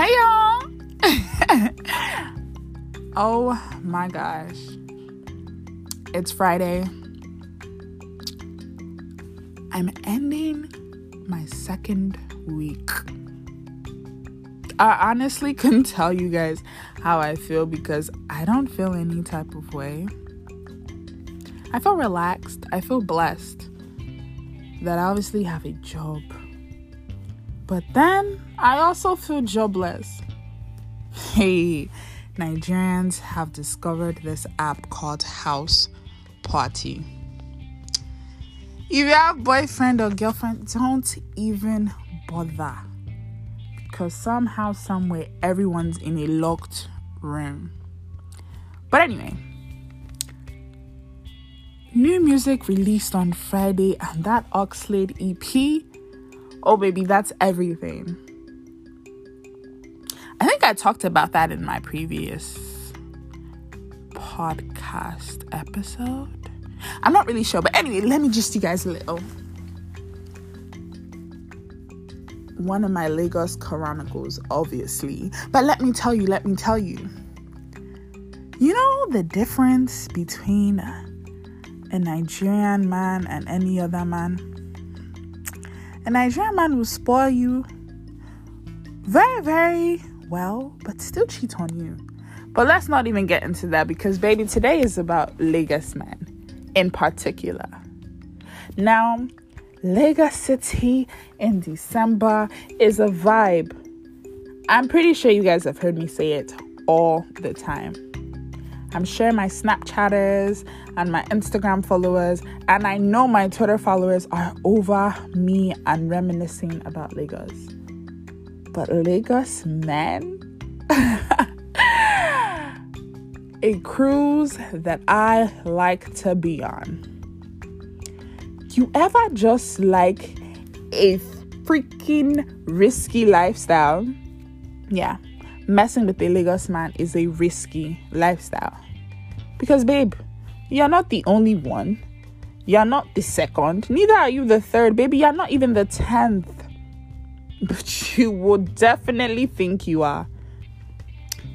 Hey y'all! Oh my gosh. It's Friday. I'm ending my second week. I honestly couldn't tell you guys how I feel because I don't feel any type of way. I feel relaxed. I feel blessed that I obviously have a job. But then I also feel jobless. Hey, Nigerians have discovered this app called House Party. If you have boyfriend or girlfriend, don't even bother. Because somehow, somewhere, everyone's in a locked room. But anyway, new music released on Friday, and that Oxlade EP, oh baby, that's everything. I think I talked about that in my previous podcast episode. I'm not really sure, but anyway, let me just see you guys a little. One of my Lagos Chronicles, obviously. But let me tell you. You know the difference between a Nigerian man and any other man? A Nigerian man will spoil you very, very well, but still cheat on you. But let's not even get into that because, baby, today is about Lagos men in particular. Now, Lagos City in December is a vibe. I'm pretty sure you guys have heard me say it all the time. I'm sure my Snapchatters and my Instagram followers, and I know my Twitter followers are over me and reminiscing about Lagos. But Lagos men? A cruise that I like to be on. You ever just like a freaking risky lifestyle? Yeah. Messing with a Lagos man is a risky lifestyle. Because, babe, you're not the only one. You're not the second. Neither are you the third. Baby, you're not even the 10th. But you will definitely think you are.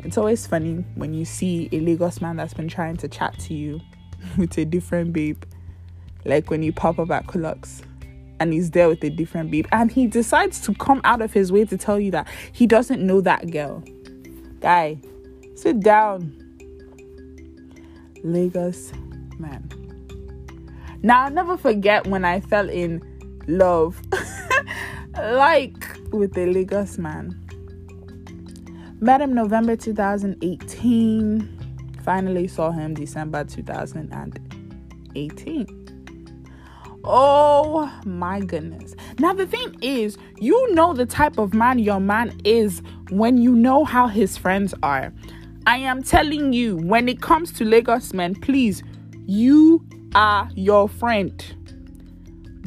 It's always funny when you see a Lagos man that's been trying to chat to you with a different babe. Like when you pop up at Quilox. And he's there with a different babe. And he decides to come out of his way to tell you that he doesn't know that girl. Guy, sit down. Lagos man. Now, I'll never forget when I fell in love like with a Lagos man. Met him November 2018. Finally saw him December 2018. Oh my goodness. Now, the thing is, you know the type of man your man is when you know how his friends are. I am telling you, when it comes to Lagos men, please, you are your friend.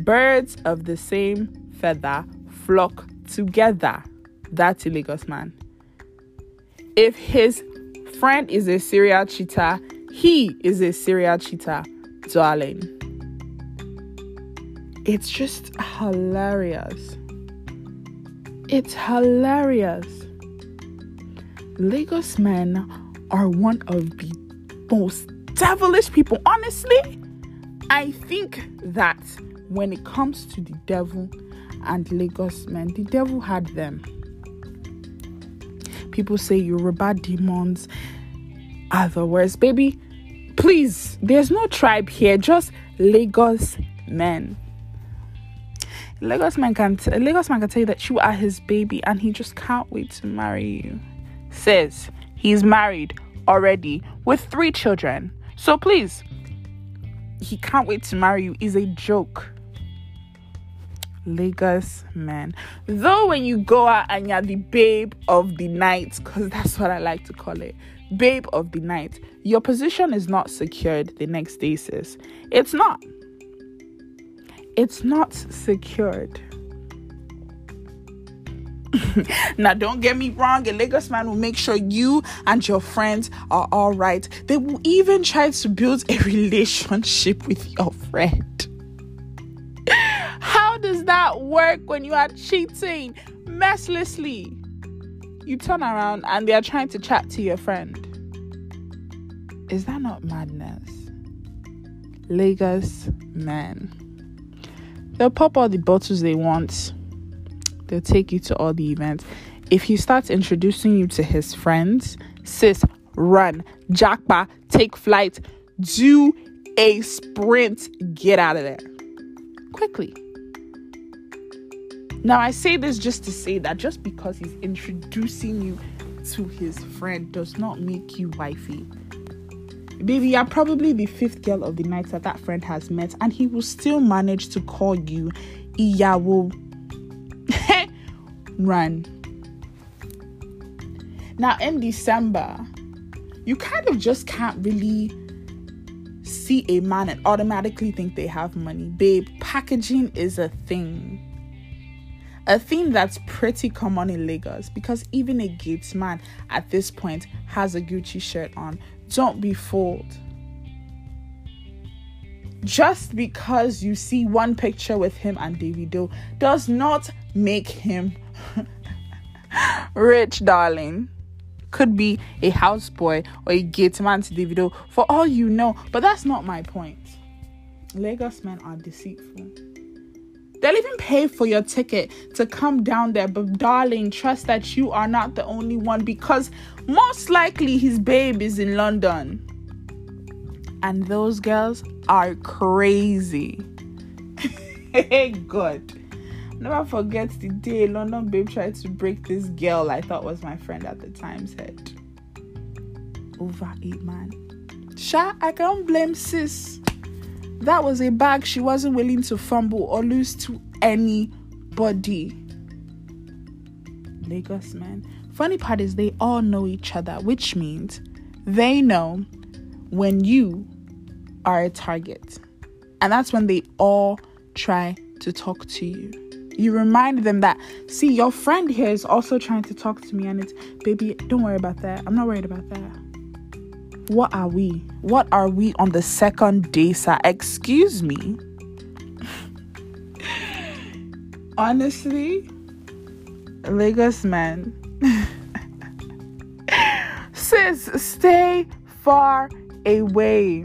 Birds of the same feather flock together. That's a Lagos man. If his friend is a serial cheater, he is a serial cheater, darling. It's just hilarious. It's hilarious. Lagos men are one of the most devilish people. Honestly, I think that when it comes to the devil and Lagos men, the devil had them. People say Yoruba demons are the worst. Baby, please, there's no tribe here, just Lagos men. Lagos man can tell you that you are his baby and he just can't wait to marry you. Says he's married already with 3 children. So please, he can't wait to marry you is a joke. Lagos man. Though when you go out and you're the babe of the night, because that's what I like to call it, babe of the night, your position is not secured the next day, sis. It's not secured. Now, don't get me wrong. A Lagos man will make sure you and your friends are all right. They will even try to build a relationship with your friend. How does that work when you are cheating mercilessly? you turn around and they are trying to chat to your friend. Is that not madness? Lagos men. They'll pop all the bottles they want. They'll take you to all the events. If he starts introducing you to his friends, sis, run. Jackpot, take flight, do a sprint, get out of there. Quickly. Now, I say this just to say that just because he's introducing you to his friend does not make you wifey. Baby, you're probably the fifth girl of the night that that friend has met, and he will still manage to call you Iyawo. Run. Now, in December, you kind of just can't really see a man and automatically think they have money. Babe, packaging is a thing. A theme that's pretty common in Lagos, because even a Gates man at this point has a Gucci shirt on. Don't be fooled. Just because you see one picture with him and Davido does not make him rich, darling. Could be a houseboy or a Gates man to Davido for all you know, but that's not my point. Lagos men are deceitful. They'll even pay for your ticket to come down there. But darling, trust that you are not the only one, because most likely his babe is in London. And those girls are crazy. Hey, God. Never forget the day London babe tried to break this girl I thought was my friend at the time's head. Over it, man. Sha, I can't blame sis. That was a bag she wasn't willing to fumble or lose to anybody. Lagos men. Funny part is they all know each other, which means they know when you are a target. And that's when they all try to talk to you. You remind them that, see, your friend here is also trying to talk to me, and it's, baby, don't worry about that. I'm not worried about that. What are we? What are we on the second day, sir? Excuse me. Honestly, Lagos man. Sis, stay far away.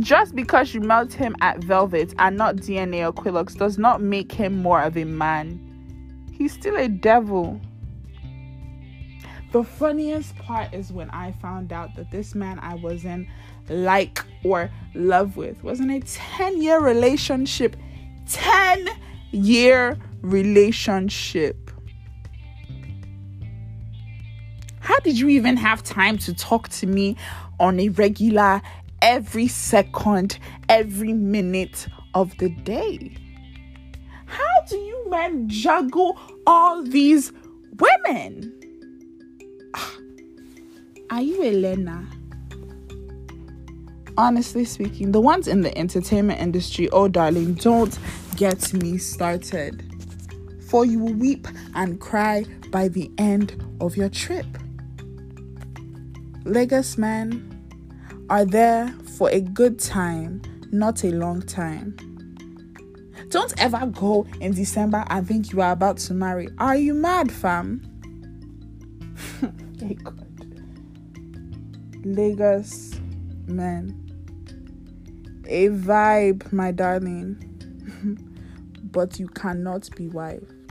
Just because you melt him at Velvet and not DNA or Quilox does not make him more of a man. He's still a devil. The funniest part is when I found out that this man I was in like or love with was in a 10-year relationship. 10-year relationship. How did you even have time to talk to me on a regular, every second, every minute of the day? How do you men juggle all these women? Are you a learner? Honestly speaking, the ones in the entertainment industry, oh darling, don't get me started. For you will weep and cry by the end of your trip. Lagos men are there for a good time, not a long time. Don't ever go in December and think you are about to marry. Are you mad, fam? Hey, God. Lagos men, a vibe, my darling. But you cannot be wife.